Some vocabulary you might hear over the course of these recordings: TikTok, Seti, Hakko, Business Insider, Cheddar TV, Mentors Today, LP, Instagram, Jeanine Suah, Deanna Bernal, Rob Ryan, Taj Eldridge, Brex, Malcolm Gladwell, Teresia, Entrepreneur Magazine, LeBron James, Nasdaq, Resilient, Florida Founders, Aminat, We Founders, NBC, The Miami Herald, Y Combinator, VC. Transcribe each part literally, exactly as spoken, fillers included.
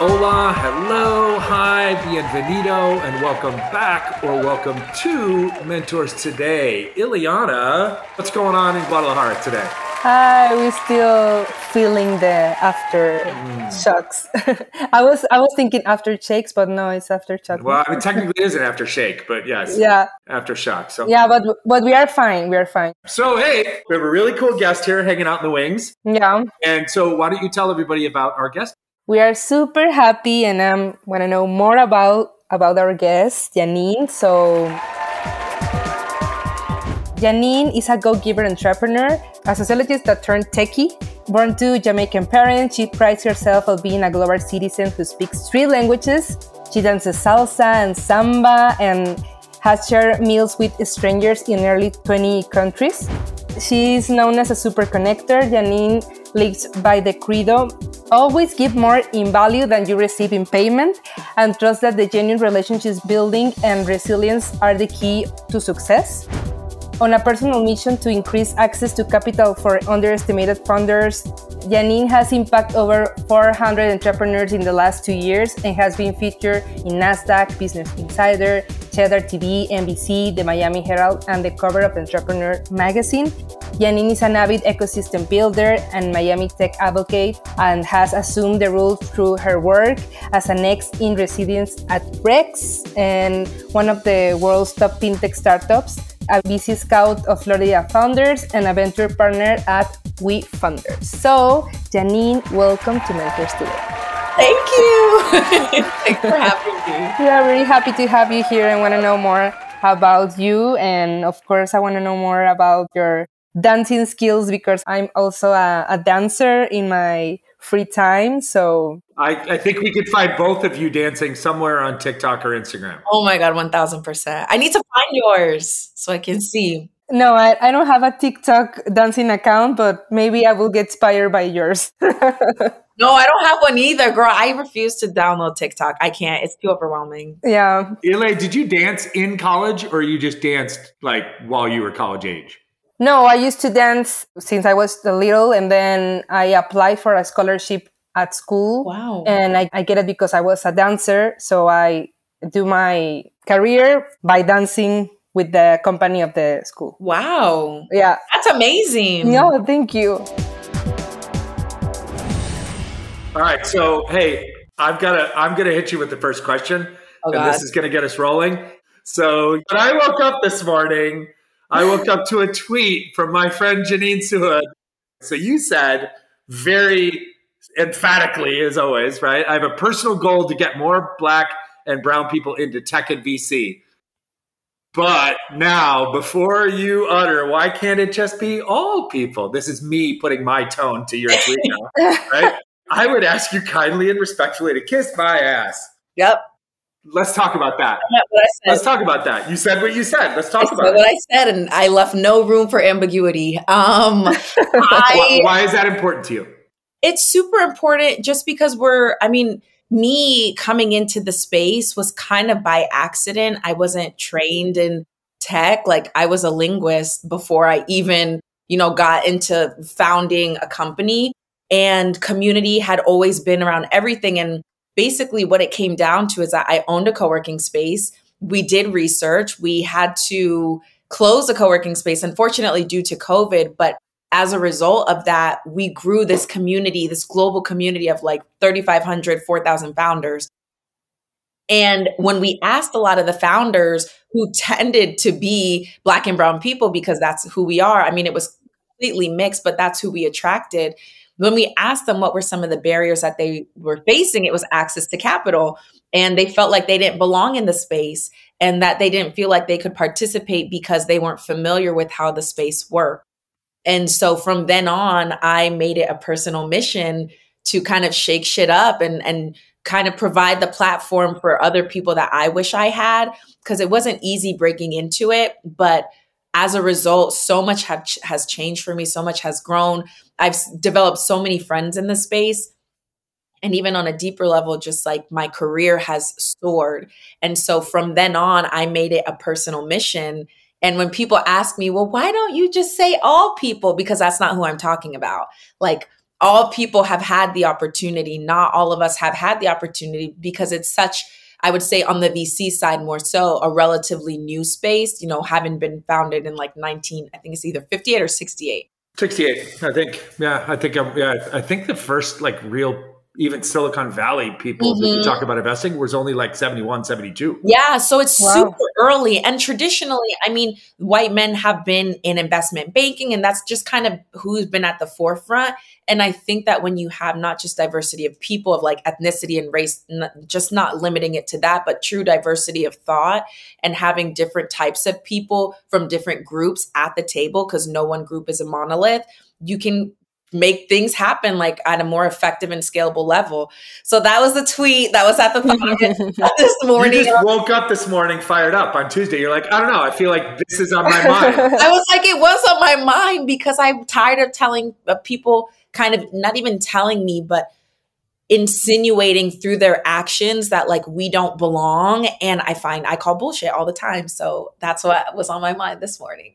Hola, hello, hi, bienvenido, and welcome back or welcome to Mentors Today. Ileana, what's going on in Guadalajara today? Hi, we're still feeling the aftershocks. Mm. I was I was thinking aftershakes, but no, it's aftershocks. Well, I mean, technically it is an aftershake, but yes, yeah, aftershock. So. Yeah, but but we are fine. We are fine. So hey, we have a really cool guest here hanging out in the wings. Yeah. And so why don't you tell everybody about our guest? We are super happy, and I um, want to know more about, about our guest, Jeanine. So, Jeanine is a go-giver entrepreneur, a sociologist that turned techie. Born to Jamaican parents, she prides herself on being a global citizen who speaks three languages. She dances salsa and samba and has shared meals with strangers in nearly twenty countries. She is known as a super connector. Jeanine lives by the credo, always give more in value than you receive in payment, and trust that the genuine relationships building and resilience are the key to success. On a personal mission to increase access to capital for underestimated founders, Jeanine has impacted over four hundred entrepreneurs in the last two years and has been featured in Nasdaq, Business Insider, Cheddar T V, N B C, The Miami Herald, and the cover of Entrepreneur Magazine. Jeanine is an avid ecosystem builder and Miami tech advocate and has assumed the role through her work as an ex-in-residence at Brex and one of the world's top fintech startups, a V C scout of Florida Founders, and a venture partner at We Founders. So, Jeanine, welcome to Mentors Today. Thank you. Thanks for having me. We are really happy to have you here and want to know more about you. And of course, I want to know more about your dancing skills because I'm also a, a dancer in my free time. So I, I think we could find both of you dancing somewhere on TikTok or Instagram. Oh my God, one thousand percent. I need to find yours so I can see. No, I, I don't have a TikTok dancing account, but maybe I will get inspired by yours. No, I don't have one either, girl. I refuse to download TikTok. I can't. It's too overwhelming. Yeah. Ile, did you dance in college or you just danced like while you were college age? No, I used to dance since I was little, and then I applied for a scholarship at school. Wow. And I, I get it because I was a dancer. So I do my career by dancing with the company of the school. Wow. Yeah. That's amazing. No, thank you. All right, so hey, I've got to, I'm gonna hit you with the first question, oh, and God. This is gonna get us rolling. So when I woke up this morning, I woke up to a tweet from my friend Jeanine Suah. So you said very emphatically, as always, right? I have a personal goal to get more Black and brown people into tech and V C. But now, before you utter, why can't it just be all people? This is me putting my tone to your tweet now, right? I would ask you kindly and respectfully to kiss my ass. Yep. Let's talk about that. Let's talk about that. You said what you said. Let's talk I about it. What I said, and I left no room for ambiguity. Um, I, why is that important to you? It's super important just because we're, I mean, me coming into the space was kind of by accident. I wasn't trained in tech. Like I was a linguist before I even, you know, got into founding a company. And community had always been around everything. And basically what it came down to is that I owned a co-working space. We did research. We had to close a co-working space, unfortunately, due to COVID. But as a result of that, we grew this community, this global community of like thirty-five hundred, four thousand founders. And when we asked a lot of the founders who tended to be Black and brown people, because that's who we are. I mean, it was completely mixed, but that's who we attracted. When we asked them what were some of the barriers that they were facing, it was access to capital. And they felt like they didn't belong in the space and that they didn't feel like they could participate because they weren't familiar with how the space worked. And so from then on, I made it a personal mission to kind of shake shit up and, and kind of provide the platform for other people that I wish I had, because it wasn't easy breaking into it. But as a result, so much have, has changed for me. So much has grown. I've developed so many friends in the space. And even on a deeper level, just like my career has soared. And so from then on, I made it a personal mission. And when people ask me, well, why don't you just say all people? Because that's not who I'm talking about. Like all people have had the opportunity. Not all of us have had the opportunity because it's such, I would say on the V C side more so, a relatively new space, you know, having been founded in like nineteen, I think it's either fifty-eight or sixty-eight. sixty-eight, I think. Yeah, I think I'm, yeah, I think the first like real, even Silicon Valley people mm-hmm. that you talk about investing was only like seventy-one, seventy-two. Yeah, so it's wow. super early. And traditionally, I mean, white men have been in investment banking, and that's just kind of who's been at the forefront. And I think that when you have not just diversity of people, of like ethnicity and race, n- just not limiting it to that, but true diversity of thought and having different types of people from different groups at the table, because no one group is a monolith, you can make things happen like at a more effective and scalable level. So that was the tweet that was at the founders this morning. You just woke up this morning fired up on Tuesday. You're like, I don't know, I feel like this is on my mind. I was like, it was on my mind because I'm tired of telling people, kind of not even telling me, but insinuating through their actions that like we don't belong. And I find I call bullshit all the time. So that's what was on my mind this morning.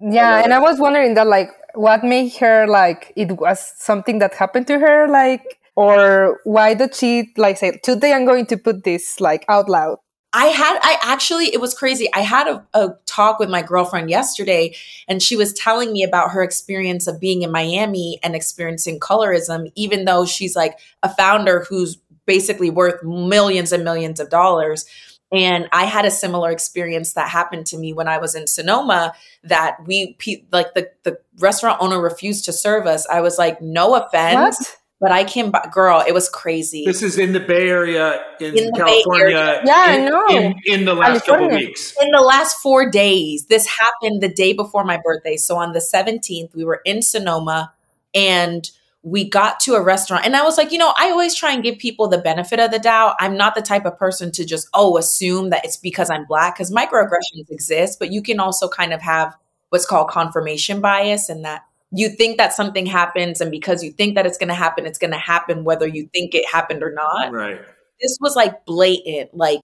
Yeah. And I was wondering that, like, what made her, like, it was something that happened to her, like, or why did she, like, say, today I'm going to put this, like, out loud? I had, I actually, it was crazy. I had a, a talk with my girlfriend yesterday, and she was telling me about her experience of being in Miami and experiencing colorism, even though she's, like, a founder who's basically worth millions and millions of dollars. And I had a similar experience that happened to me when I was in Sonoma, that we, like the, the restaurant owner refused to serve us. I was like, no offense, what? But I can buy, girl, it was crazy. This is in the Bay Area, in, in California. Bay Area. Yeah, I know. In, in the last couple weeks. In the last four days. This happened the day before my birthday. So on the seventeenth, we were in Sonoma, and we got to a restaurant, and I was like, you know, I always try and give people the benefit of the doubt. I'm not the type of person to just, oh, assume that it's because I'm Black, because microaggressions exist, but you can also kind of have what's called confirmation bias, and that you think that something happens, and because you think that it's going to happen, it's going to happen whether you think it happened or not. Right. This was like blatant, like,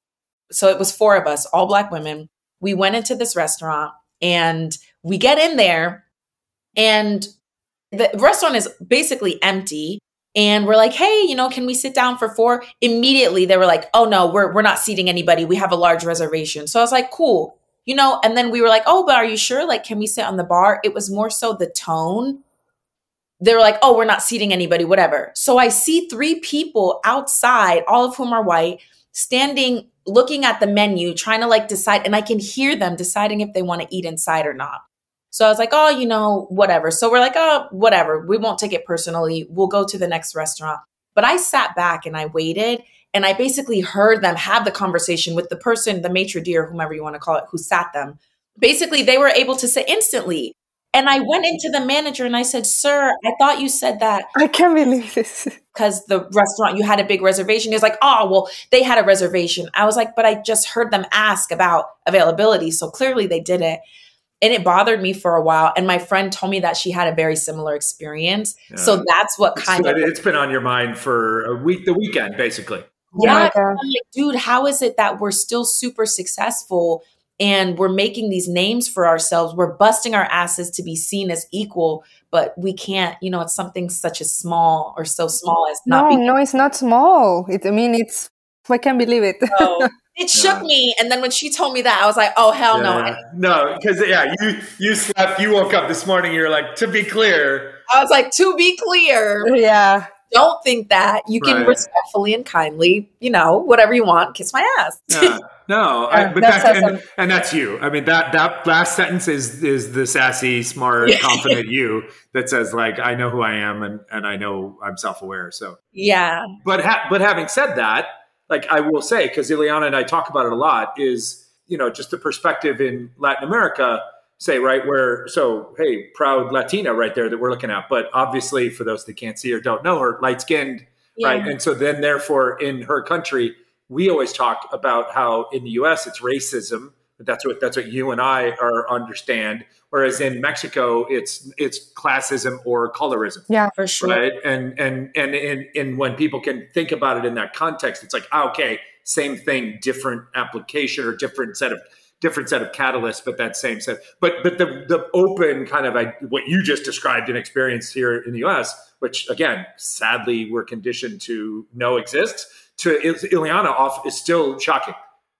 so it was four of us, all Black women. We went into this restaurant, and we get in there, and the restaurant is basically empty, and we're like, hey, you know, can we sit down for four? Immediately, they were like, oh no, we're we're not seating anybody. We have a large reservation. So I was like, cool, you know, and then we were like, oh, but are you sure? Like, can we sit on the bar? It was more so the tone. They were like, oh, we're not seating anybody, whatever. So I see three people outside, all of whom are white, standing, looking at the menu, trying to like decide, and I can hear them deciding if they want to eat inside or not. So I was like, oh, you know, whatever. So we're like, oh, whatever. We won't take it personally. We'll go to the next restaurant. But I sat back and I waited, and I basically heard them have the conversation with the person, the maitre d' or whomever you want to call it, who sat them. Basically, they were able to sit instantly. And I went into the manager and I said, sir, I thought you said that. I can't believe this. Because the restaurant, you had a big reservation. He was like, oh, well, they had a reservation. I was like, but I just heard them ask about availability. So clearly they did it. And it bothered me for a while. And my friend told me that she had a very similar experience. Yeah. So that's what kind it's, of- It's been on your mind for a week, the weekend, basically. Yeah. Oh, I'm like, dude, how is it that we're still super successful and we're making these names for ourselves? We're busting our asses to be seen as equal, but we can't, you know, it's something such as small or so small as not- No, being- no, it's not small. It, I mean, it's, I can't believe it. So, it shook yeah. me, and then when she told me that, I was like, "Oh hell yeah, no!" Yeah. No, because yeah, you you slept, you woke up this morning, you're like, "To be clear," I was like, "To be clear, yeah, don't think that you right. can respectfully and kindly, you know, whatever you want, kiss my ass." Yeah. No, I, but that's, that's and, and that's you. I mean, that that last sentence is is the sassy, smart, confident you that says like, "I know who I am, and and I know I'm self aware." So yeah, but ha- but having said that. Like I will say, because Ileana and I talk about it a lot, is, you know, just the perspective in Latin America, say, right, where, so, hey, proud Latina right there that we're looking at. But obviously, for those that can't see or don't know her, light skinned, yeah. right? And so then therefore, in her country, we always talk about how in the U S it's racism. But that's what that's what you and I are understand. Whereas in Mexico, it's it's classism or colorism. Yeah, for sure. Right, and and and and and when people can think about it in that context, it's like, okay, same thing, different application or different set of different set of catalysts, but that same set. But but the the open kind of I, what you just described and experienced here in the U S, which again, sadly, we're conditioned to know exists, to Ileana off is still shocking,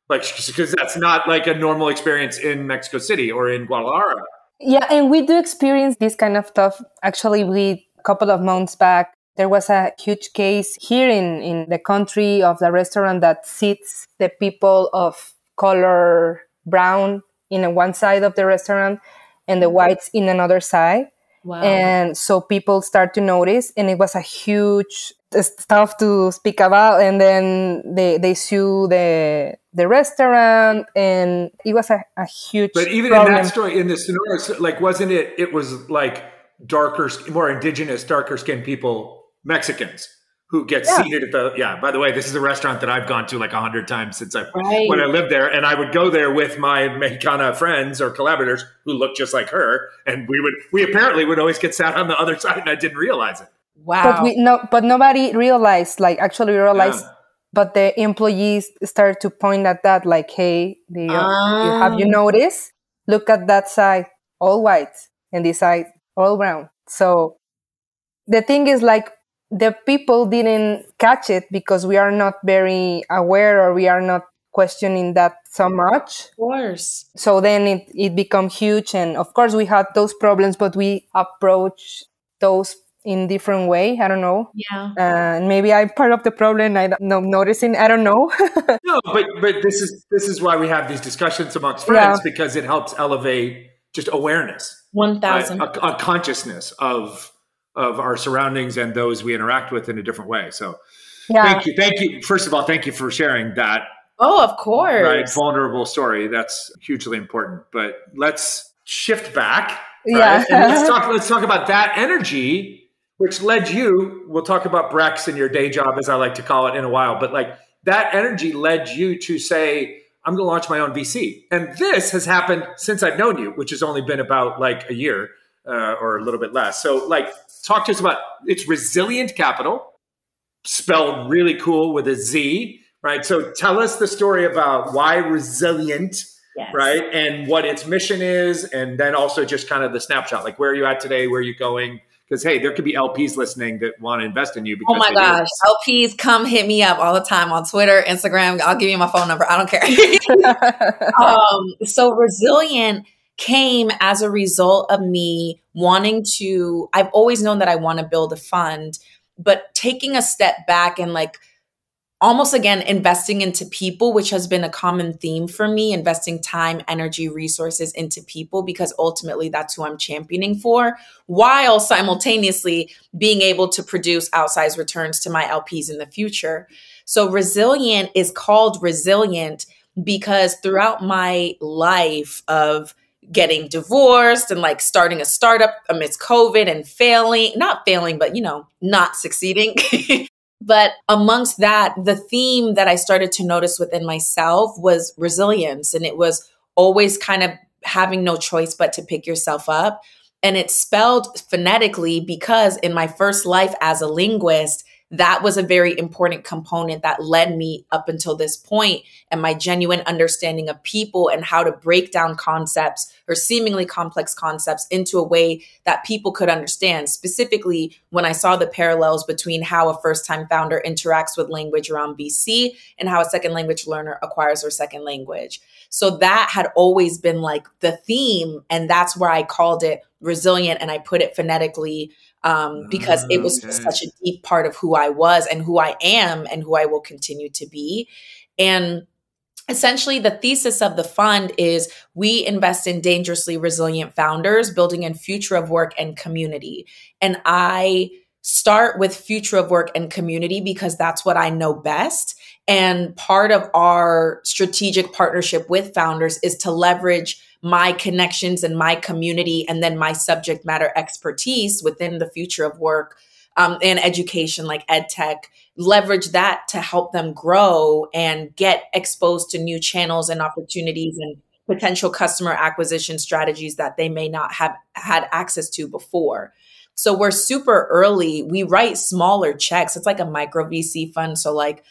like because that's not like a normal experience in Mexico City or in Guadalajara. Yeah, and we do experience this kind of stuff. Actually, we a couple of months back, there was a huge case here in, in the country of the restaurant that seats the people of color brown in one side of the restaurant and the whites in another side. Wow. And so people start to notice, and it was a huge stuff to speak about. And then they, they sue the the restaurant, and it was a, a huge But even problem. In that story, in the Sonora, like, wasn't it, it was like darker, more indigenous, darker skinned people, Mexicans who get yeah. seated at the, yeah, by the way, this is a restaurant that I've gone to like a hundred times since I, right. when I lived there. And I would go there with my Mexicana friends or collaborators who looked just like her. And we would, we apparently would always get sat on the other side, and I didn't realize it. Wow. But we no, but nobody realized, like actually realized, yeah. but the employees started to point at that, like, hey, the, um. you, have you noticed? Look at that side, all white, and this side, all brown. So the thing is, like, the people didn't catch it because we are not very aware, or we are not questioning that so much. Of course. So then it, it became huge. And of course we had those problems, but we approach those in different way. I don't know. Yeah. And uh, maybe I'm part of the problem. I don't know, noticing. I don't know. No, but, but this is, this is why we have these discussions amongst friends, yeah. because it helps elevate just awareness. one thousand. Right? A, a consciousness of... of our surroundings and those we interact with in a different way. So yeah. thank you. Thank you. First of all, thank you for sharing that. Oh, of course. Right. Vulnerable story. That's hugely important, but let's shift back. Yeah. Right? And let's talk, let's talk about that energy, which led you, we'll talk about Brex and your day job, as I like to call it, in a while, but like that energy led you to say, I'm going to launch my own V C. And this has happened since I've known you, which has only been about like a year. Uh, or a little bit less. So like, talk to us about, it's Resilient Capital, spelled really cool with a Z, right? So tell us the story about why Resilient, yes. right? And what its mission is. And then also just kind of the snapshot, like where are you at today? Where are you going? Because hey, there could be L Ps listening that want to invest in you. Because oh my gosh, do. L Ps come hit me up all the time on Twitter, Instagram. I'll give you my phone number. I don't care. um, so Resilient came as a result of me wanting to, I've always known that I want to build a fund, but taking a step back and like almost again, investing into people, which has been a common theme for me, investing time, energy, resources into people, because ultimately that's who I'm championing for, while simultaneously being able to produce outsized returns to my L Ps in the future. So Resilient is called Resilient because throughout my life of getting divorced and like starting a startup amidst COVID and failing, not failing, but you know, not succeeding. But amongst that, the theme that I started to notice within myself was resilience. And it was always kind of having no choice but to pick yourself up. And it's spelled phonetically because in my first life as a linguist, that was a very important component that led me up until this point, and my genuine understanding of people and how to break down concepts or seemingly complex concepts into a way that people could understand. Specifically, when I saw the parallels between how a first-time founder interacts with language around V C and how a second language learner acquires their second language. So that had always been like the theme, and that's where I called it Resilient, and I put it phonetically um, because it was okay. such a deep part of who I was and who I am and who I will continue to be. And essentially the thesis of the fund is we invest in dangerously resilient founders, building in future of work and community. And I start with future of work and community because that's what I know best. And part of our strategic partnership with founders is to leverage my connections and my community, and then my subject matter expertise within the future of work um, and education, like ed tech, leverage that to help them grow and get exposed to new channels and opportunities and potential customer acquisition strategies that they may not have had access to before. So we're super early. We write smaller checks. It's like a micro V C fund. So like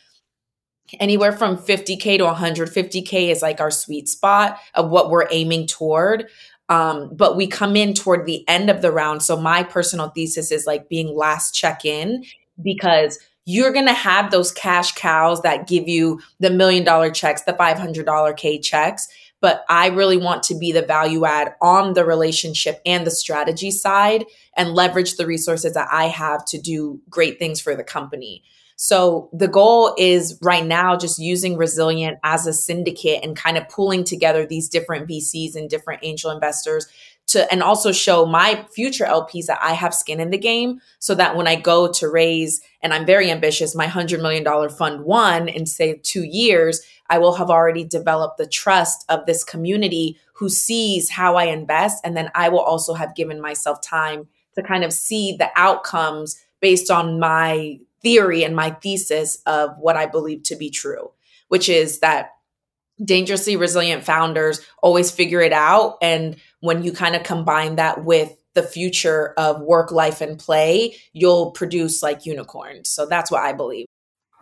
anywhere from fifty K to one hundred fifty K is like our sweet spot of what we're aiming toward. Um, but we come in toward the end of the round. So my personal thesis is like being last check-in, because you're going to have those cash cows that give you the million dollar checks, the five hundred K checks. But I really want to be the value add on the relationship and the strategy side and leverage the resources that I have to do great things for the company. So the goal is right now just using Resilient as a syndicate and kind of pulling together these different V Cs and different angel investors to, and also show my future L Ps that I have skin in the game, so that when I go to raise, and I'm very ambitious, my one hundred million dollars fund one in say two years, I will have already developed the trust of this community who sees how I invest. And then I will also have given myself time to kind of see the outcomes based on my theory and my thesis of what I believe to be true, which is that dangerously resilient founders always figure it out. And when you kind of combine that with the future of work, life, and play, you'll produce like unicorns. So that's what I believe.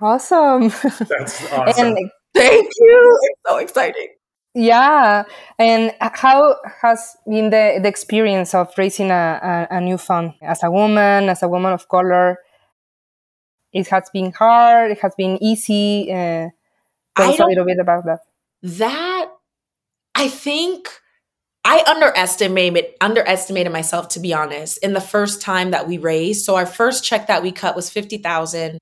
Awesome. That's awesome. And thank you. It's so exciting. Yeah. And how has been the, the experience of raising a, a, a new fund as a woman, as a woman of color? It has been hard. It has been easy. Uh, tell us a little bit about that. That, I think I underestimated, underestimated myself, to be honest, in the first time that we raised. So our first check that we cut was fifty thousand dollars.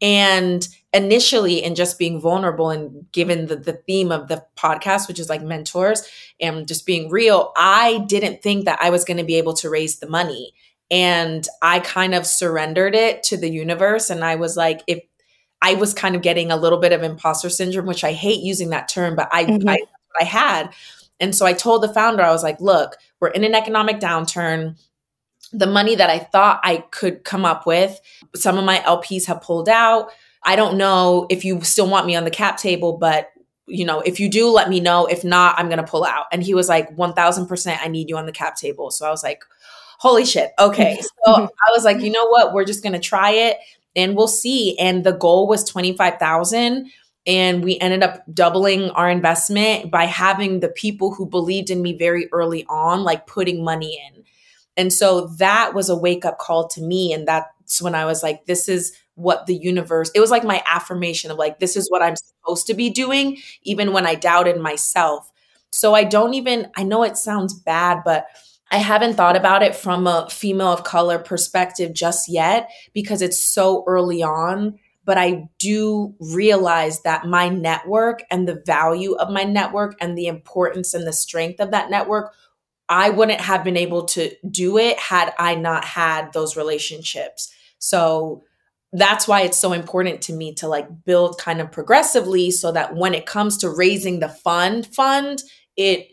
And initially, in just being vulnerable and given the, the theme of the podcast, which is like mentors and just being real, I didn't think that I was going to be able to raise the money. And I kind of surrendered it to the universe. And I was like, if I was kind of getting a little bit of imposter syndrome, which I hate using that term, but I, mm-hmm. I, I had. And so I told the founder, I was like, look, we're in an economic downturn. The money that I thought I could come up with, some of my L Ps have pulled out. I don't know if you still want me on the cap table, but you know, if you do, let me know. If not, I'm going to pull out. And he was like, one thousand percent, I need you on the cap table. So I was like, holy shit. Okay. So I was like, you know what? We're just going to try it and we'll see. And the goal was twenty-five thousand. And we ended up doubling our investment by having the people who believed in me very early on, like putting money in. And so that was a wake up call to me. And that's when I was like, this is what the universe, it was like my affirmation of like, this is what I'm supposed to be doing, even when I doubted myself. So I don't even, I know it sounds bad, but I haven't thought about it from a female of color perspective just yet because it's so early on, but I do realize that my network and the value of my network and the importance and the strength of that network, I wouldn't have been able to do it had I not had those relationships. So that's why it's so important to me to like build kind of progressively so that when it comes to raising the fund fund, it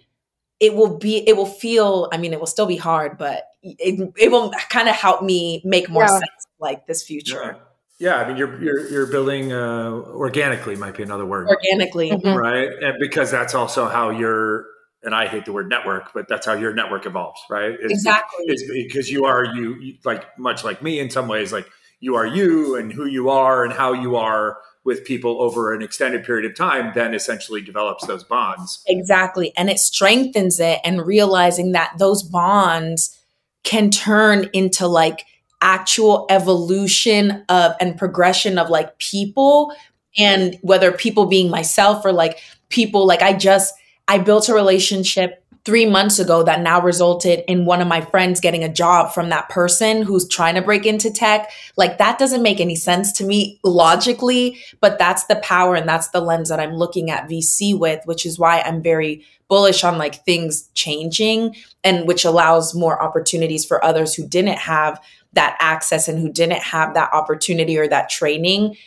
It will be, it will feel, I mean, it will still be hard, but it it will kind of help me make more yeah. sense, like this future. Yeah. yeah. I mean, you're, you're, you're building uh, organically might be another word. Organically. Mm-hmm. Right. And because that's also how your, and I hate the word network, but that's how your network evolves. Right. It's, exactly. It's because you are, you, you like much like me in some ways, like you are you and who you are and how you are with people over an extended period of time, then essentially develops those bonds. Exactly. And it strengthens it, and realizing that those bonds can turn into like actual evolution of and progression of like people, and whether people being myself or like people, like I just, I built a relationship three months ago that now resulted in one of my friends getting a job from that person who's trying to break into tech. Like that doesn't make any sense to me logically, but that's the power and that's the lens that I'm looking at V C with, which is why I'm very bullish on like things changing, and which allows more opportunities for others who didn't have that access and who didn't have that opportunity or that training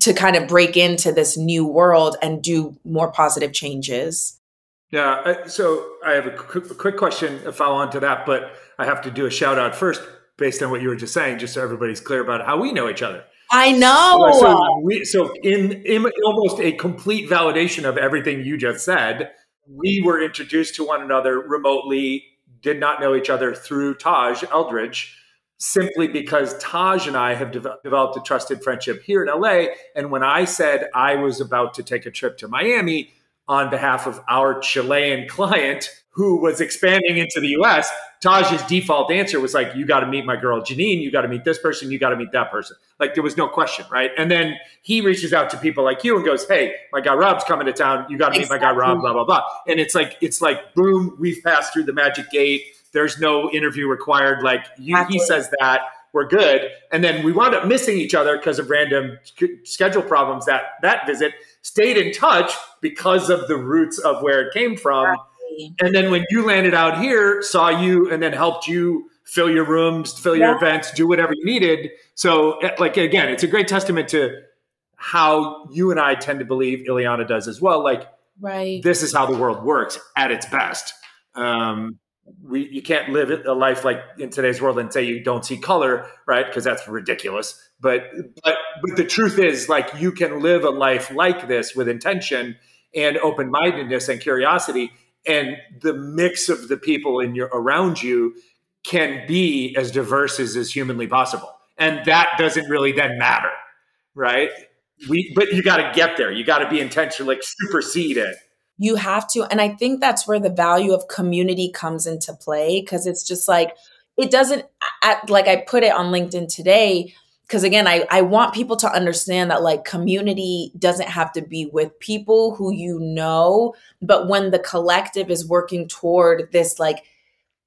to kind of break into this new world and do more positive changes. Yeah. So I have a quick, a quick question to follow on to that, but I have to do a shout out first based on what you were just saying, just so everybody's clear about how we know each other. I know. So, so, we, so in, in almost a complete validation of everything you just said, we were introduced to one another remotely, did not know each other through Taj Eldridge, simply because Taj and I have de- developed a trusted friendship here in L A. And when I said I was about to take a trip to Miami on behalf of our Chilean client who was expanding into the U S, Taj's default answer was like, you got to meet my girl, Jeanine. You got to meet this person. You got to meet that person. Like, there was no question, right? And then he reaches out to people like you and goes, hey, my guy Rob's coming to town. You got to exactly. meet my guy Rob, blah, blah, blah. And it's like, it's like, boom, we've passed through the magic gate. There's no interview required. Like, you, he says that, we're good. And then we wound up missing each other because of random schedule problems that that visit, stayed in touch because of the roots of where it came from. Exactly. And then when you landed out here, saw you, and then helped you fill your rooms, fill yeah. your events, do whatever you needed. So, like, again, it's a great testament to how you and I tend to believe Ileana does as well. Like, right. this is how the world works at its best. Um, We, you can't live a life like in today's world and say you don't see color, right? Because that's ridiculous. But, but but the truth is, like, you can live a life like this with intention and open-mindedness and curiosity, and the mix of the people in your around you can be as diverse as is humanly possible. And that doesn't really then matter, right? We but you got to get there. You got to be intentional, like supersede it. You have to. And I think that's where the value of community comes into play, because it's just like, it doesn't act, like I put it on LinkedIn today, because again, I, I want people to understand that, like, community doesn't have to be with people who you know, but when the collective is working toward this, like,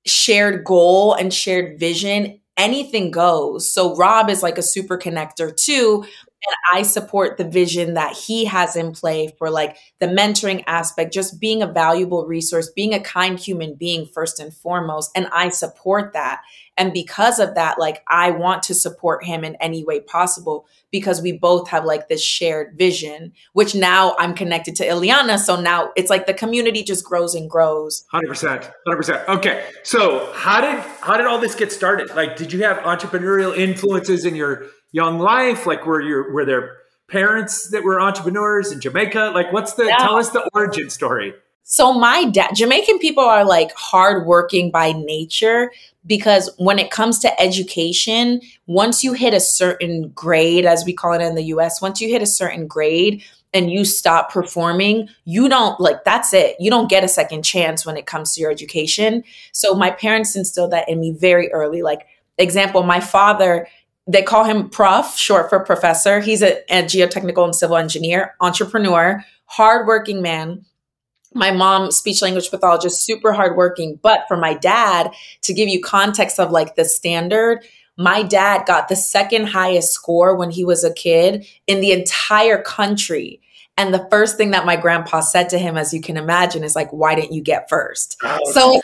shared goal and shared vision, anything goes. So Rob is like a super connector too. And I support the vision that he has in play for, like, the mentoring aspect, just being a valuable resource, being a kind human being first and foremost. And I support that. And because of that, like, I want to support him in any way possible, because we both have, like, this shared vision, which now I'm connected to Ileana. So now it's like the community just grows and grows. one hundred percent, one hundred percent. Okay. So how did, how did all this get started? Like, did you have entrepreneurial influences in your young life? Like, were your were there parents that were entrepreneurs in Jamaica? Like, what's the yeah. tell us the origin story? So my dad, Jamaican people are, like, hardworking by nature, because when it comes to education, once you hit a certain grade, as we call it in the U S, once you hit a certain grade and you stop performing, you don't, like, that's it. You don't get a second chance when it comes to your education. So my parents instilled that in me very early. Like, example, my father, they call him Prof, short for professor. He's a, a geotechnical and civil engineer, entrepreneur, hardworking man. My mom, speech language pathologist, super hardworking. But for my dad, to give you context of, like, the standard, my dad got the second highest score when he was a kid in the entire country. And the first thing that my grandpa said to him, as you can imagine, is like, why didn't you get first? Oh. So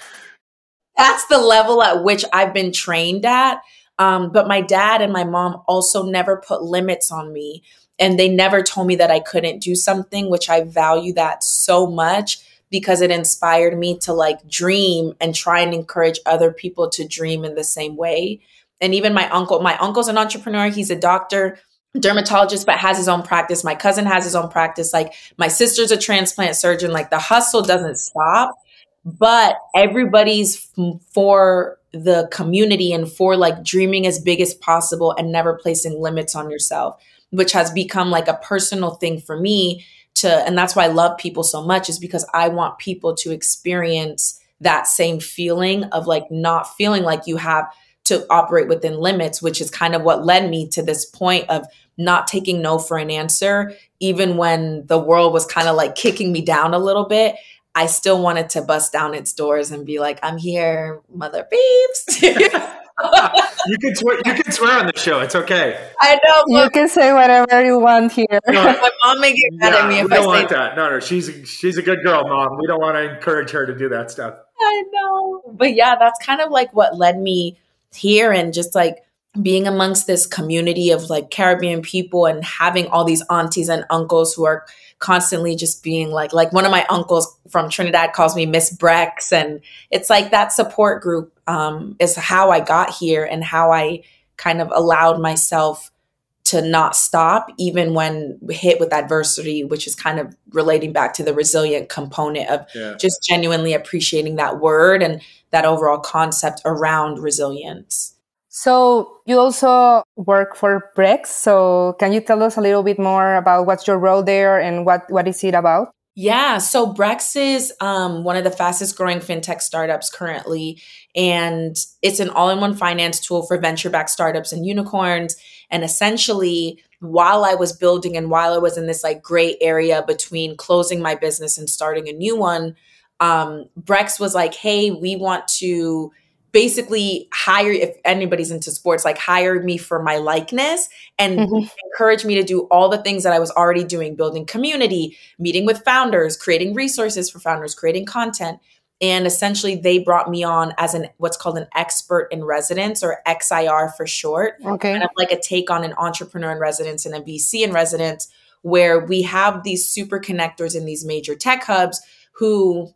that's the level at which I've been trained at. Um, but my dad and my mom also never put limits on me, and they never told me that I couldn't do something, which I value that so much, because it inspired me to, like, dream and try and encourage other people to dream in the same way. And even my uncle, my uncle's an entrepreneur. He's a doctor, dermatologist, but has his own practice. My cousin has his own practice. Like, my sister's a transplant surgeon. Like, the hustle doesn't stop, but everybody's f- for the community and for, like, dreaming as big as possible and never placing limits on yourself, which has become, like, a personal thing for me to, and that's why I love people so much, is because I want people to experience that same feeling of, like, not feeling like you have to operate within limits, which is kind of what led me to this point of not taking no for an answer. Even when the world was kind of, like, kicking me down a little bit, I still wanted to bust down its doors and be like, I'm here, mother babes. you can swear, you can swear on the show. It's okay. I know. But you can say whatever you want here. No, my mom may get mad yeah, at me if I say that. We don't want that. No, no. She's, she's a good girl, Mom. We don't want to encourage her to do that stuff. I know. But yeah, that's kind of, like, what led me here, and just, like, being amongst this community of, like, Caribbean people and having all these aunties and uncles who are constantly just being like, like one of my uncles from Trinidad calls me Miss Brex. And it's like that support group um, is how I got here and how I kind of allowed myself to not stop, even when hit with adversity, which is kind of relating back to the resilient component of yeah. just genuinely appreciating that word and that overall concept around resilience. So you also work for Brex. So can you tell us a little bit more about what's your role there and what, what is it about? Yeah. So Brex is um, one of the fastest growing fintech startups currently, and it's an all-in-one finance tool for venture-backed startups and unicorns. And essentially, while I was building and while I was in this like gray area between closing my business and starting a new one, um, Brex was like, hey, we want to basically hire, if anybody's into sports, like hire me for my likeness and mm-hmm. encourage me to do all the things that I was already doing, building community, meeting with founders, creating resources for founders, creating content. And essentially they brought me on as an, what's called an expert in residence, or X I R for short. Okay. Kind of like a take on an entrepreneur in residence and a V C in residence, where we have these super connectors in these major tech hubs who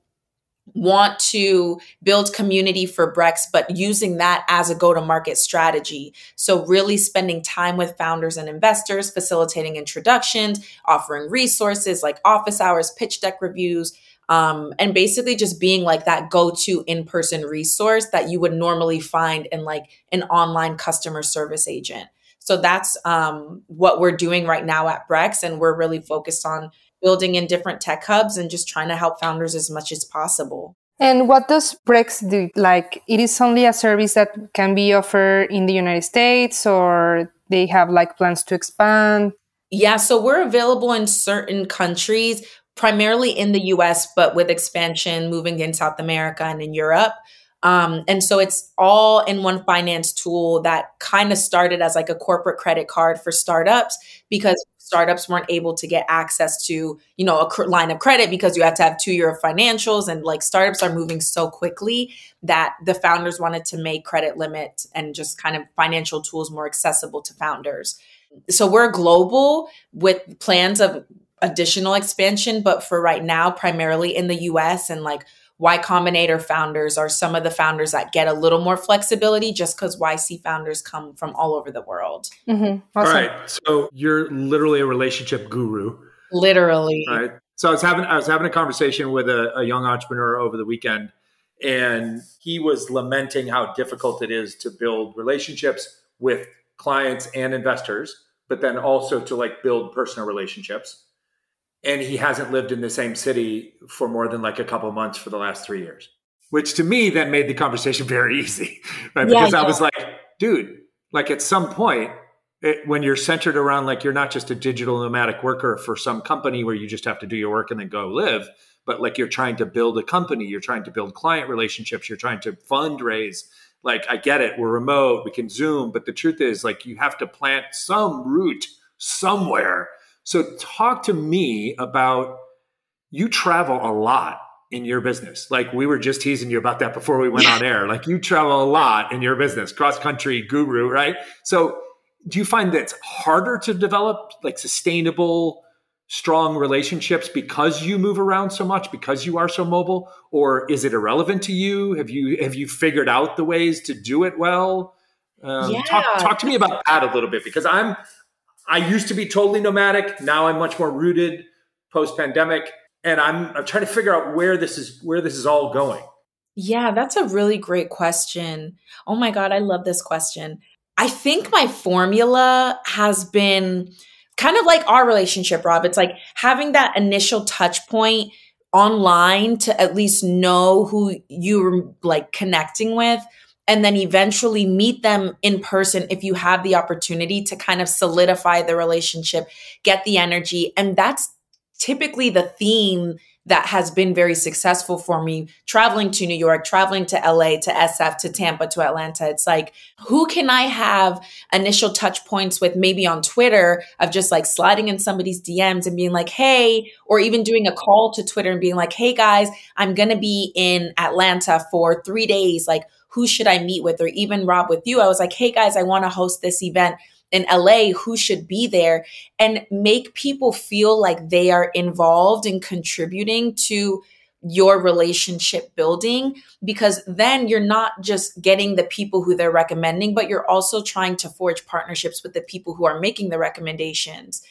want to build community for Brex, but using that as a go-to-market strategy. So really spending time with founders and investors, facilitating introductions, offering resources like office hours, pitch deck reviews, um, and basically just being like that go-to in-person resource that you would normally find in like an online customer service agent. So that's um, what we're doing right now at Brex. And we're really focused on building in different tech hubs and just trying to help founders as much as possible. And what does Brex do? Like, it is only a service that can be offered in the United States, or they have like plans to expand? Yeah, so we're available in certain countries, primarily in the U S, but with expansion moving in South America and in Europe. Um, and so it's all in one finance tool that kind of started as like a corporate credit card for startups, because startups weren't able to get access to, you know, a cr- line of credit because you have to have two year of financials, and like startups are moving so quickly that the founders wanted to make credit limits and just kind of financial tools more accessible to founders. So we're global with plans of additional expansion, but for right now, primarily in the U S, and like Y Combinator founders are some of the founders that get a little more flexibility, just because Y C founders come from all over the world. Mm-hmm. Awesome. All right. So you're literally a relationship guru. Literally. All right. So I was having I was having a conversation with a, a young entrepreneur over the weekend, and he was lamenting how difficult it is to build relationships with clients and investors, but then also to like build personal relationships. And he hasn't lived in the same city for more than like a couple of months for the last three years, which to me then made the conversation very easy, right? Yeah, because yeah. I was like, dude, like at some point it, when you're centered around, like you're not just a digital nomadic worker for some company where you just have to do your work and then go live, but like you're trying to build a company, you're trying to build client relationships, you're trying to fundraise. Like, I get it, we're remote, we can Zoom, but the truth is like you have to plant some root somewhere. So talk to me about, you travel a lot in your business. Like, we were just teasing you about that before we went yeah. on air. Like, you travel a lot in your business, cross-country guru, right? So do you find that it's harder to develop like sustainable, strong relationships because you move around so much, because you are so mobile? Or is it irrelevant to you? Have you have you figured out the ways to do it well? Um, yeah. talk, talk to me about that a little bit, because I'm... I used to be totally nomadic. Now I'm much more rooted post-pandemic, and I'm I'm trying to figure out where this is where this is all going. Yeah, that's a really great question. Oh my God, I love this question. I think my formula has been kind of like our relationship, Rob. It's like having that initial touch point online to at least know who you're like connecting with, and then eventually meet them in person if you have the opportunity to kind of solidify the relationship, get the energy. And that's typically the theme that has been very successful for me, traveling to New York, traveling to L A, to S F, to Tampa, to Atlanta. It's like, who can I have initial touch points with, maybe on Twitter, of just like sliding in somebody's D Ms and being like, hey, or even doing a call to Twitter and being like, hey guys, I'm going to be in Atlanta for three days. Like, who should I meet with? Or even Rob, with you, I was like, hey guys, I want to host this event in L A, who should be there? And make people feel like they are involved in contributing to your relationship building, because then you're not just getting the people who they're recommending, but you're also trying to forge partnerships with the people who are making the recommendations.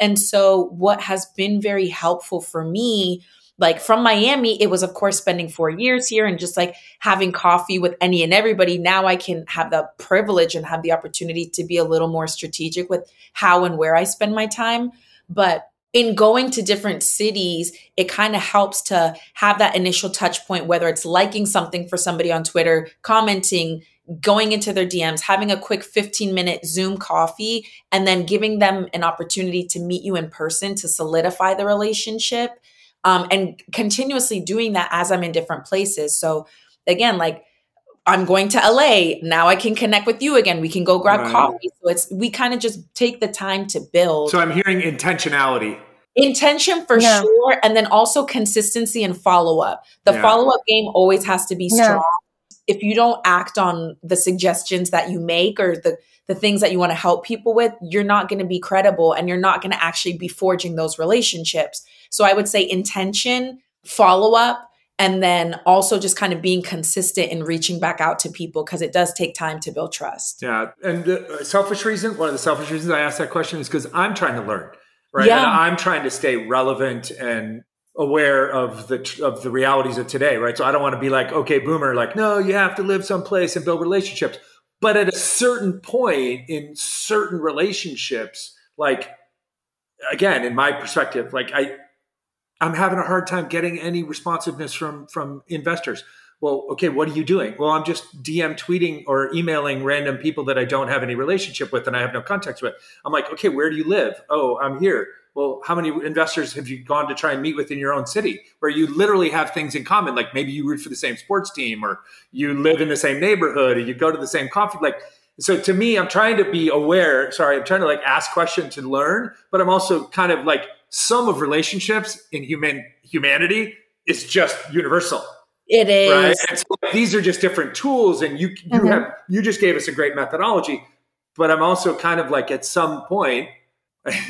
And so what has been very helpful for me like from Miami, it was, of course, spending four years here and just like having coffee with any and everybody. Now I can have the privilege and have the opportunity to be a little more strategic with how and where I spend my time. But in going to different cities, it kind of helps to have that initial touch point, whether it's liking something for somebody on Twitter, commenting, going into their D Ms, having a quick fifteen minute Zoom coffee, and then giving them an opportunity to meet you in person to solidify the relationship, um, and continuously doing that as I'm in different places. So again, like I'm going to L A, now I can connect with you again. We can go grab right. coffee. So it's, we kind of just take the time to build. So I'm hearing intentionality. Intention for yeah. sure. And then also consistency and follow-up. The yeah. follow-up game always has to be yeah. strong. If you don't act on the suggestions that you make or the, the things that you want to help people with, you're not going to be credible and you're not going to actually be forging those relationships. So I would say intention, follow up, and then also just kind of being consistent in reaching back out to people, because it does take time to build trust. Yeah. And the selfish reason, one of the selfish reasons I asked that question is because I'm trying to learn, right? Yeah. And I'm trying to stay relevant and aware of the of the realities of today, right? So I don't want to be like, okay, boomer, like, no, you have to live someplace and build relationships. But at a certain point in certain relationships, like, again, in my perspective, like I, I'm having a hard time getting any responsiveness from from investors. Well, okay, what are you doing? Well, I'm just D M tweeting or emailing random people that I don't have any relationship with and I have no context with. I'm like, okay, where do you live? Oh, I'm here. Well, how many investors have you gone to try and meet with in your own city where you literally have things in common? Like maybe you root for the same sports team or you live in the same neighborhood or you go to the same coffee. Like, so to me, I'm trying to be aware. Sorry, I'm trying to like ask questions to learn, but I'm also kind of like some of relationships in human humanity is just universal. It is. Right? And so these are just different tools. And you, you mm-hmm. have, you just gave us a great methodology, but I'm also kind of like at some point,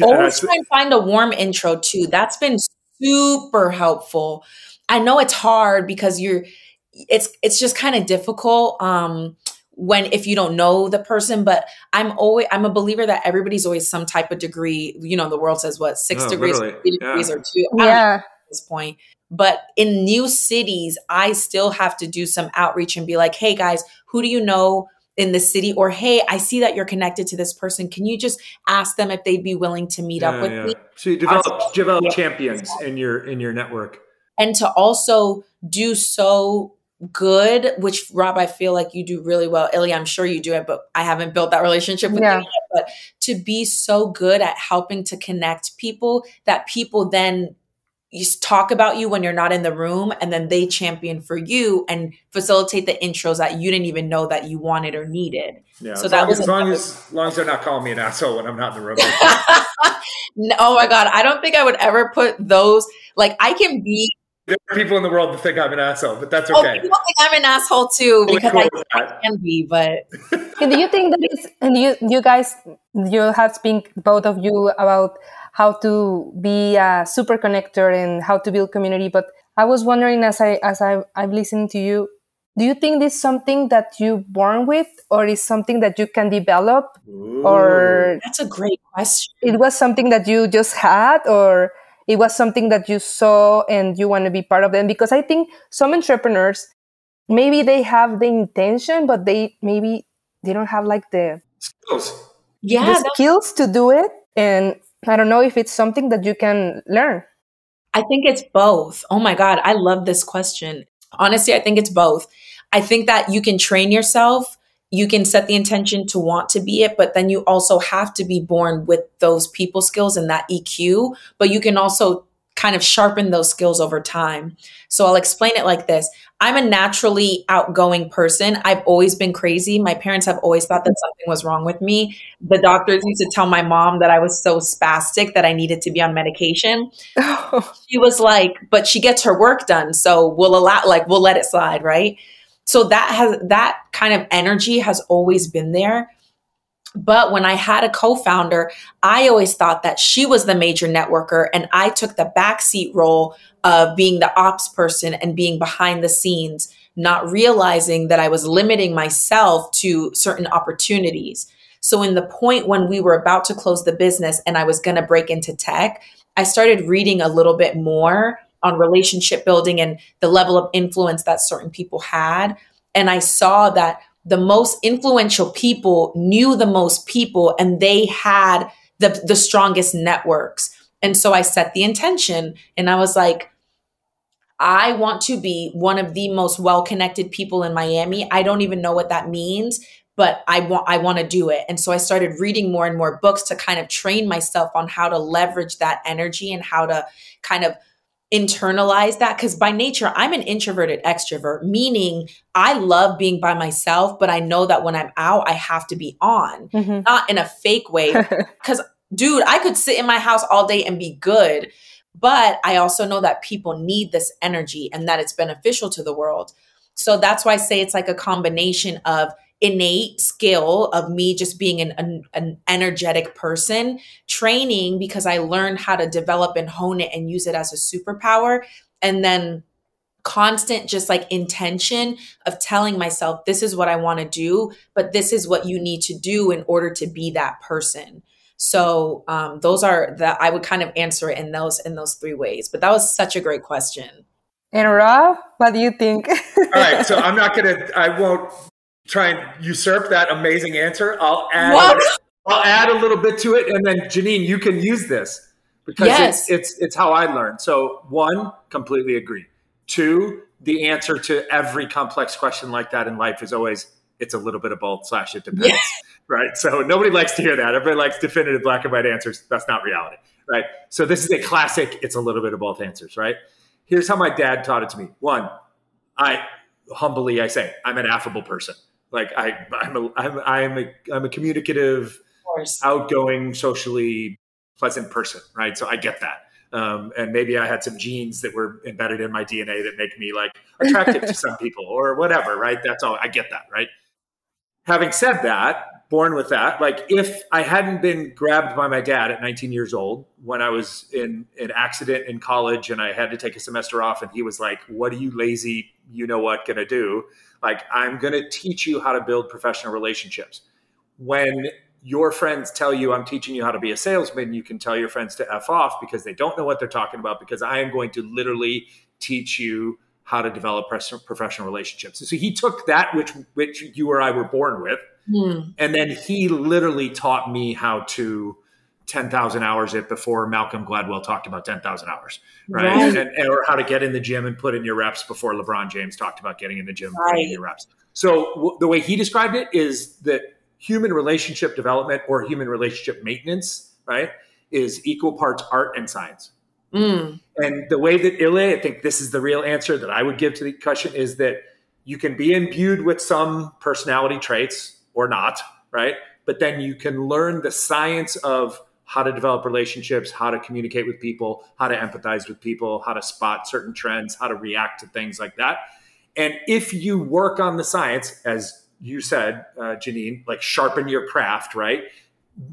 always try and find a warm intro too. That's been super helpful. I know it's hard because you're, it's, it's just kind of difficult um, when, if you don't know the person, but I'm always, I'm a believer that everybody's always some type of degree, you know, the world says what, six oh, degrees, or three yeah. degrees or two. I yeah. don't know at this point. But in new cities, I still have to do some outreach and be like, hey guys, who do you know in the city? Or, hey, I see that you're connected to this person. Can you just ask them if they'd be willing to meet yeah, up with yeah. me? So you develop, also, develop yeah. champions in your, in your network. And to also do so good, which Rob, I feel like you do really well. Ilya, I'm sure you do it, but I haven't built that relationship with yeah. you yet. But to be so good at helping to connect people that people then you talk about you when you're not in the room, and then they champion for you and facilitate the intros that you didn't even know that you wanted or needed. Yeah, so as that long was as, long as, as long as they're not calling me an asshole when I'm not in the room. No, oh my God. I don't think I would ever put those, like I can be. There are people in the world that think I'm an asshole, but that's okay. Oh, people think I'm an asshole too, because cool I, I can be, but. Do you think that it's, and you, you guys, you have been, both of you, about how to be a super connector and how to build community. But I was wondering, as I as I I'm listening to you, do you think this is something that you born with, or is something that you can develop? Ooh, or that's a great question. It was something that you just had, or it was something that you saw and you want to be part of them? Because I think some entrepreneurs, maybe they have the intention, but they maybe they don't have like the skills. Yeah, the skills to do it. And I don't know if it's something that you can learn. I think it's both. Oh my God, I love this question. Honestly, I think it's both. I think that you can train yourself. You can set the intention to want to be it, but then you also have to be born with those people skills and that E Q, but you can also kind of sharpen those skills over time. So I'll explain it like this. I'm a naturally outgoing person. I've always been crazy. My parents have always thought that something was wrong with me. The doctors used to tell my mom that I was so spastic that I needed to be on medication. She was like, but she gets her work done. So we'll allow, like, we'll let it slide. Right. So that has, that kind of energy has always been there. But when I had a co-founder, I always thought that she was the major networker and I took the backseat role of being the ops person and being behind the scenes, not realizing that I was limiting myself to certain opportunities. So in the point when we were about to close the business and I was going to break into tech, I started reading a little bit more on relationship building and the level of influence that certain people had. And I saw that the most influential people knew the most people, and they had the, the strongest networks. And so I set the intention, and I was like, I want to be one of the most well-connected people in Miami. I don't even know what that means, but I want, I want to do it. And so I started reading more and more books to kind of train myself on how to leverage that energy and how to kind of internalize that. Because by nature, I'm an introverted extrovert, meaning I love being by myself, but I know that when I'm out, I have to be on, mm-hmm. not in a fake way. Because dude, I could sit in my house all day and be good. But I also know that people need this energy and that it's beneficial to the world. So that's why I say it's like a combination of innate skill of me just being an, an, an energetic person, training because I learned how to develop and hone it and use it as a superpower. And then constant just like intention of telling myself, this is what I want to do, but this is what you need to do in order to be that person. So um, those are the, I would kind of answer it in those, in those three ways, but that was such a great question. And Rob, what do you think? All right. So I'm not going to, I won't try and usurp that amazing answer. I'll add, a, I'll add a little bit to it. And then Jeanine, you can use this because yes. it's, it's, it's how I learned. So one, completely agree. Two, the answer to every complex question like that in life is always, it's a little bit of both slash it depends. Yes. Right. So nobody likes to hear that. Everybody likes definitive black and white answers. That's not reality. Right. So this is a classic. It's a little bit of both answers. Right. Here's how my dad taught it to me. One, I humbly, I say I'm an affable person. Like I, I'm a, I'm, I'm a, I'm a communicative, outgoing, socially pleasant person. Right. So I get that. Um, and maybe I had some genes that were embedded in my D N A that make me like attractive to some people or whatever. Right. That's all. I get that. Right. Having said that, born with that, like if I hadn't been grabbed by my dad at nineteen years old when I was in an accident in college and I had to take a semester off and he was like, what are you lazy, you know what, gonna do? Like, I'm gonna teach you how to build professional relationships. When your friends tell you I'm teaching you how to be a salesman, you can tell your friends to F off because they don't know what they're talking about, because I am going to literally teach you how to develop professional relationships. So he took that, which which you or I were born with, mm. and then he literally taught me how to ten thousand hours it before Malcolm Gladwell talked about ten thousand hours, right? right. And, and, or how to get in the gym and put in your reps before LeBron James talked about getting in the gym right. and putting in your reps. So w- the way he described it is that human relationship development or human relationship maintenance, right, is equal parts art and science. Mm. And the way that Ile, I think this is the real answer that I would give to the question, is that you can be imbued with some personality traits or not, right? But then you can learn the science of how to develop relationships, how to communicate with people, how to empathize with people, how to spot certain trends, how to react to things like that. And if you work on the science, as you said, uh, Jeanine, like sharpen your craft, right?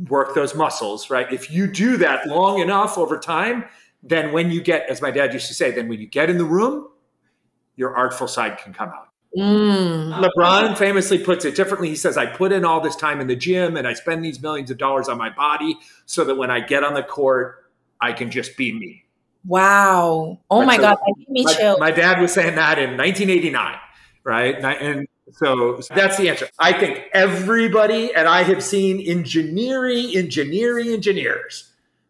Work those muscles, right? If you do that long enough over time, then when you get, as my dad used to say, then when you get in the room, your artful side can come out. Mm. LeBron famously puts it differently. He says, I put in all this time in the gym and I spend these millions of dollars on my body so that when I get on the court, I can just be me. Wow. Oh right? my so God. I need me my, chill. my dad was saying that in nineteen eighty-nine, right? And so, so that's the answer. I think everybody, and I have seen engineering, engineering, engineers,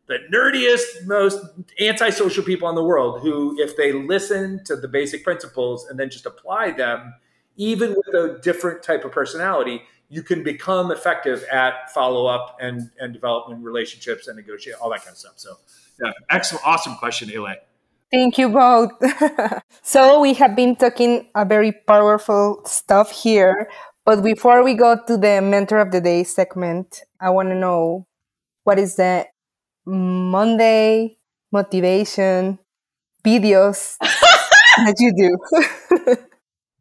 the nerdiest, most antisocial people in the world who, if they listen to the basic principles and then just apply them, even with a different type of personality, you can become effective at follow-up and, and development relationships and negotiate, all that kind of stuff. So yeah, excellent, awesome question, Ile. Thank you both. So we have been talking a very powerful stuff here, but before we go to the Mentor of the Day segment, I want to know what is the Monday motivation videos that you do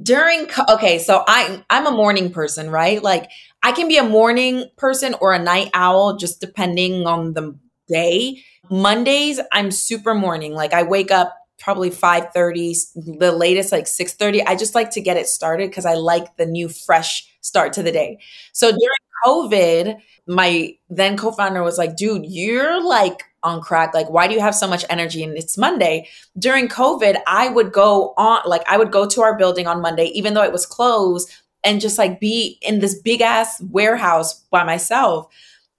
during okay so I I'm a morning person, right? Like I can be a morning person or a night owl just depending on the day. Mondays I'm super morning, like I wake up probably five thirty, the latest like six thirty. I just like to get it started because I like the new fresh start to the day. So during COVID, my then co-founder was like, dude, you're like on crack. Like, why do you have so much energy? And it's Monday. During COVID, I would go on, like I would go to our building on Monday, even though it was closed, and just like be in this big ass warehouse by myself.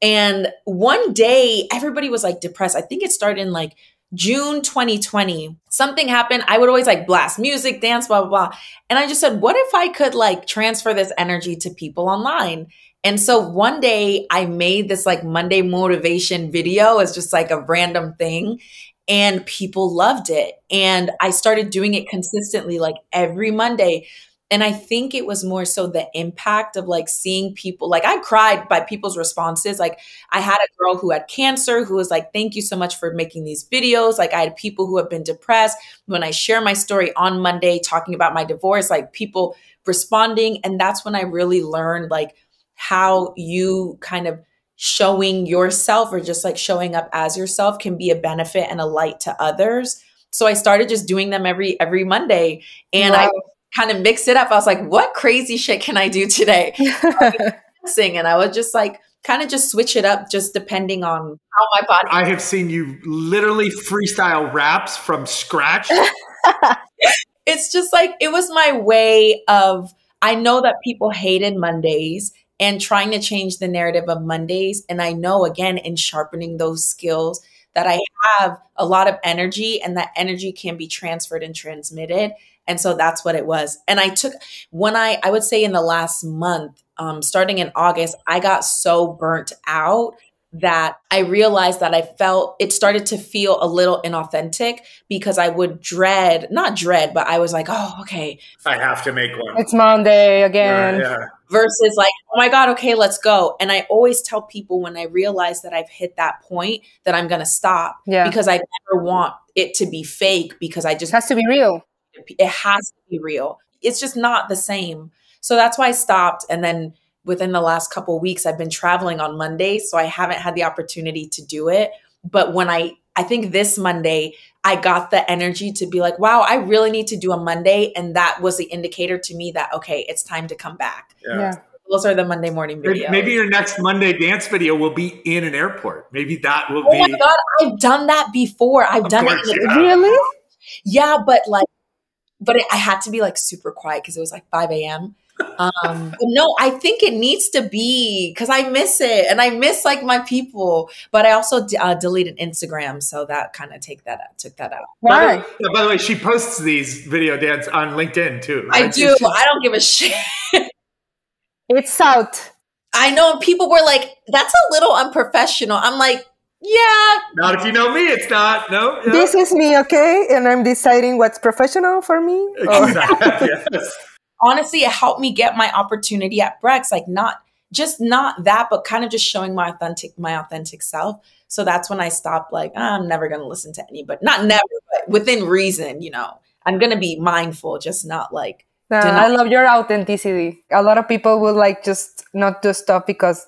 And one day everybody was like depressed. I think it started in like June twenty twenty, something happened. I would always like blast music, dance, blah, blah, blah. And I just said, what if I could like transfer this energy to people online? And so one day I made this like Monday motivation video as just like a random thing, and people loved it. And I started doing it consistently, like every Monday. And I think it was more so the impact of like seeing people, like I cried by people's responses. Like I had a girl who had cancer who was like, thank you so much for making these videos. Like I had people who have been depressed. When I share my story on Monday, talking about my divorce, like people responding. And that's when I really learned like how you kind of showing yourself or just like showing up as yourself can be a benefit and a light to others. So I started just doing them every, every Monday. And wow. I kind of mix it up. I was like, what crazy shit can I do today? And I would just like, kind of just switch it up just depending on how my body. I have seen you literally freestyle raps from scratch. It's just like, it was my way of, I know that people hated Mondays and trying to change the narrative of Mondays. And I know again, in sharpening those skills that I have a lot of energy, and that energy can be transferred and transmitted. And so that's what it was. And I took, when I, I would say in the last month, um, starting in August, I got so burnt out that I realized that I felt, it started to feel a little inauthentic because I would dread, not dread, but I was like, oh, okay. I have to make one. It's Monday again. Yeah, yeah. Versus like, oh my God, okay, let's go. And I always tell people when I realize that I've hit that point that I'm going to stop yeah. because I never want it to be fake, because I just- It has to be real. It has to be real. It's just not the same. So that's why I stopped. And then within the last couple of weeks, I've been traveling on Monday. So I haven't had the opportunity to do it. But when I, I think this Monday, I got the energy to be like, wow, I really need to do a Monday. And that was the indicator to me that, okay, it's time to come back. Yeah. Yeah. Those are the Monday morning videos. Maybe your next Monday dance video will be in an airport. Maybe that will oh be. Oh my God, I've done that before. I've of done course, it. Yeah. Really? Yeah, but like, But it, I had to be like super quiet because it was like five a m Um, no, I think it needs to be because I miss it and I miss like my people. But I also d- uh, deleted Instagram, so that kind of take that out, took that out. Why? By the, by the way, she posts these video dance on LinkedIn too. Right? I do. Just, I don't give a shit. It's out. I know people were like, "That's a little unprofessional." I'm like. Yeah. Not if you know me, it's not. No. Yeah. This is me, okay? And I'm deciding what's professional for me. Exactly. Yes. Honestly, it helped me get my opportunity at Brex. Like not just not that, but kind of just showing my authentic my authentic self. So that's when I stopped like, oh, I'm never gonna listen to anybody. Not never, but within reason, you know. I'm gonna be mindful, just not like nah, deny- I love your authenticity. A lot of people will like just not do stuff because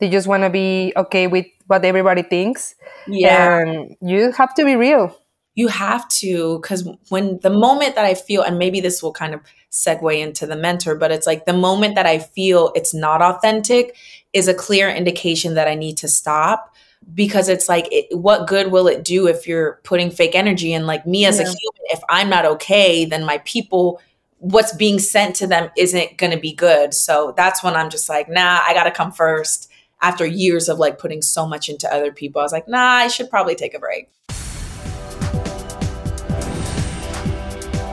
they just wanna be okay with what everybody thinks. Yeah. And you have to be real. You have to, because when the moment that I feel, and maybe this will kind of segue into the mentor, but it's like the moment that I feel it's not authentic is a clear indication that I need to stop, because it's like, it, what good will it do if you're putting fake energy in? Like me as yeah. a human, if I'm not okay, then my people, what's being sent to them isn't going to be good. So that's when I'm just like, nah, I got to come first. After years of like putting so much into other people, I was like, nah, I should probably take a break.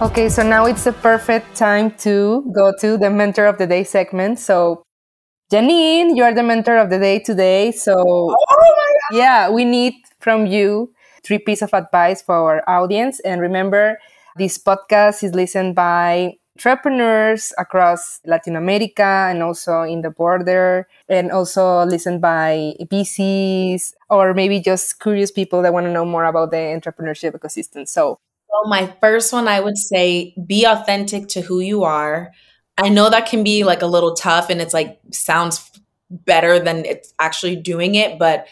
Okay, so now it's the perfect time to go to the Mentor of the Day segment. So Jeanine, you're the Mentor of the Day today. So oh my God. Yeah, we need from you three pieces of advice for our audience. And remember, this podcast is listened by entrepreneurs across Latin America and also in the border, and also listened by V Cs or maybe just curious people that want to know more about the entrepreneurship ecosystem. So, well, my first one, I would say, be authentic to who you are. I know that can be like a little tough and it's like sounds better than it's actually doing it, but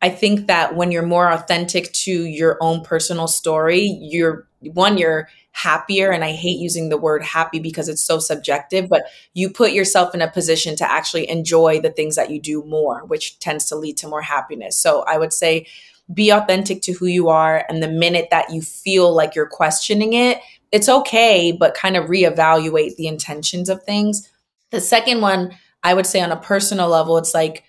I think that when you're more authentic to your own personal story, you're one, you're happier. And I hate using the word happy because it's so subjective, but you put yourself in a position to actually enjoy the things that you do more, which tends to lead to more happiness. So I would say be authentic to who you are. And the minute that you feel like you're questioning it, it's okay, but kind of reevaluate the intentions of things. The second one, I would say on a personal level, it's like,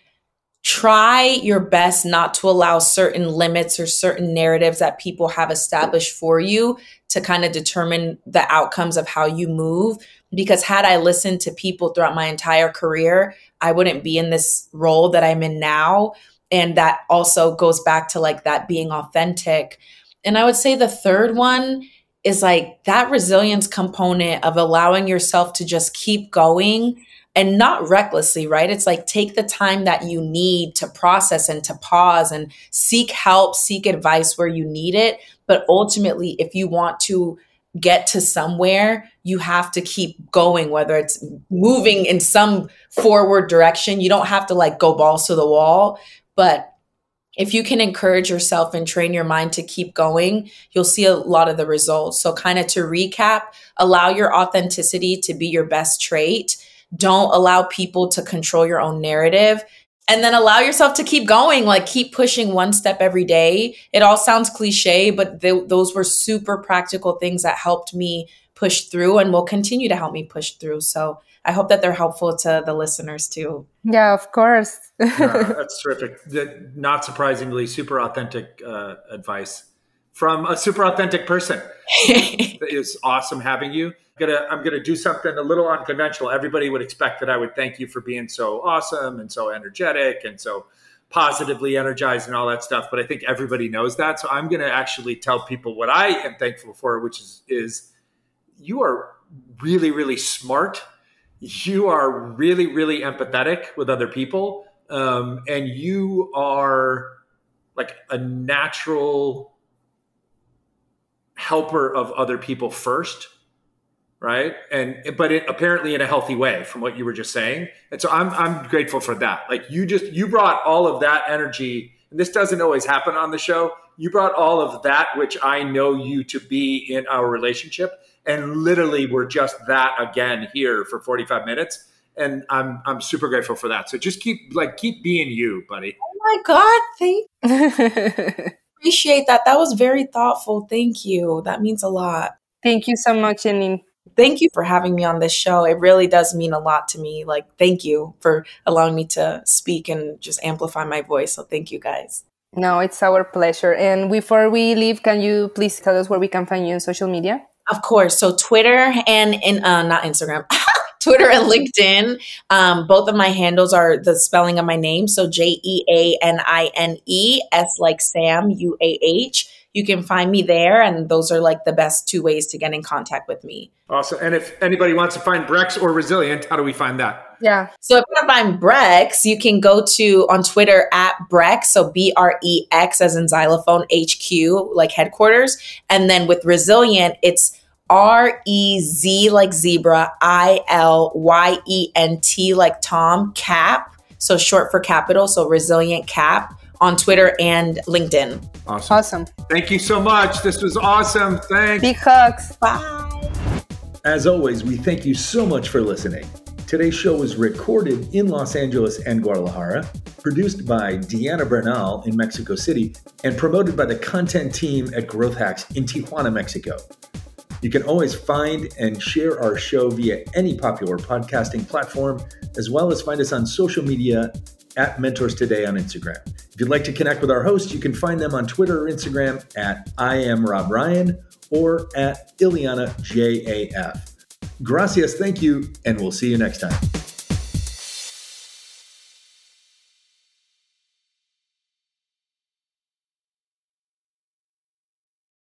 try your best not to allow certain limits or certain narratives that people have established for you to kind of determine the outcomes of how you move. Because had I listened to people throughout my entire career, I wouldn't be in this role that I'm in now. And that also goes back to like that being authentic. And I would say the third one is like that resilience component of allowing yourself to just keep going. And not recklessly, right? It's like take the time that you need to process and to pause and seek help, seek advice where you need it. But ultimately, if you want to get to somewhere, you have to keep going, whether it's moving in some forward direction. You don't have to like go balls to the wall. But if you can encourage yourself and train your mind to keep going, you'll see a lot of the results. So kind of to recap, allow your authenticity to be your best trait. Don't allow people to control your own narrative, and then allow yourself to keep going, like keep pushing one step every day. It all sounds cliche, but th- those were super practical things that helped me push through and will continue to help me push through. So I hope that they're helpful to the listeners too. Yeah, of course. Yeah, that's terrific. Not surprisingly, super authentic uh, advice from a super authentic person. It's awesome having you. Gonna, I'm going to do something a little unconventional. Everybody would expect that I would thank you for being so awesome and so energetic and so positively energized and all that stuff. But I think everybody knows that. So I'm going to actually tell people what I am thankful for, which is, is you are really, really smart. You are really, really empathetic with other people. Um, and you are like a natural helper of other people first. Right. And but it, apparently in a healthy way from what you were just saying. And so I'm I'm grateful for that. Like you just you brought all of that energy. And this doesn't always happen on the show. You brought all of that, which I know you to be in our relationship. And literally, we're just that again here for forty-five minutes. And I'm I'm super grateful for that. So just keep like keep being you, buddy. Oh, my God. Thank you. Appreciate that. That was very thoughtful. Thank you. That means a lot. Thank you so much, Jeanine. Thank you for having me on this show. It really does mean a lot to me. Like, thank you for allowing me to speak and just amplify my voice. So thank you guys. No, it's our pleasure. And before we leave, can you please tell us where we can find you on social media? Of course. So Twitter and, and uh, not Instagram, Twitter and LinkedIn. Um, both of my handles are the spelling of my name. So J E A N I N E, S like Sam, U A H. You can find me there. And those are like the best two ways to get in contact with me. Awesome. And if anybody wants to find Brex or Resilient, how do we find that? Yeah. So if you want to find Brex, you can go to on Twitter at Brex. So B R E X as in xylophone, H Q, like headquarters. And then with Resilient, it's R E Z like zebra, I L Y E N T like Tom, cap. So short for capital. So Resilient Cap. On Twitter and LinkedIn. Awesome. Awesome. Thank you so much. This was awesome. Thanks. Big hugs. Bye. As always, we thank you so much for listening. Today's show was recorded in Los Angeles and Guadalajara, produced by Deanna Bernal in Mexico City, and promoted by the content team at Growth Hacks in Tijuana, Mexico. You can always find and share our show via any popular podcasting platform, as well as find us on social media at Mentors Today on Instagram. If you'd like to connect with our hosts, you can find them on Twitter or Instagram at I am Rob Ryan or at Ileana J A F. Gracias, thank you, and we'll see you next time.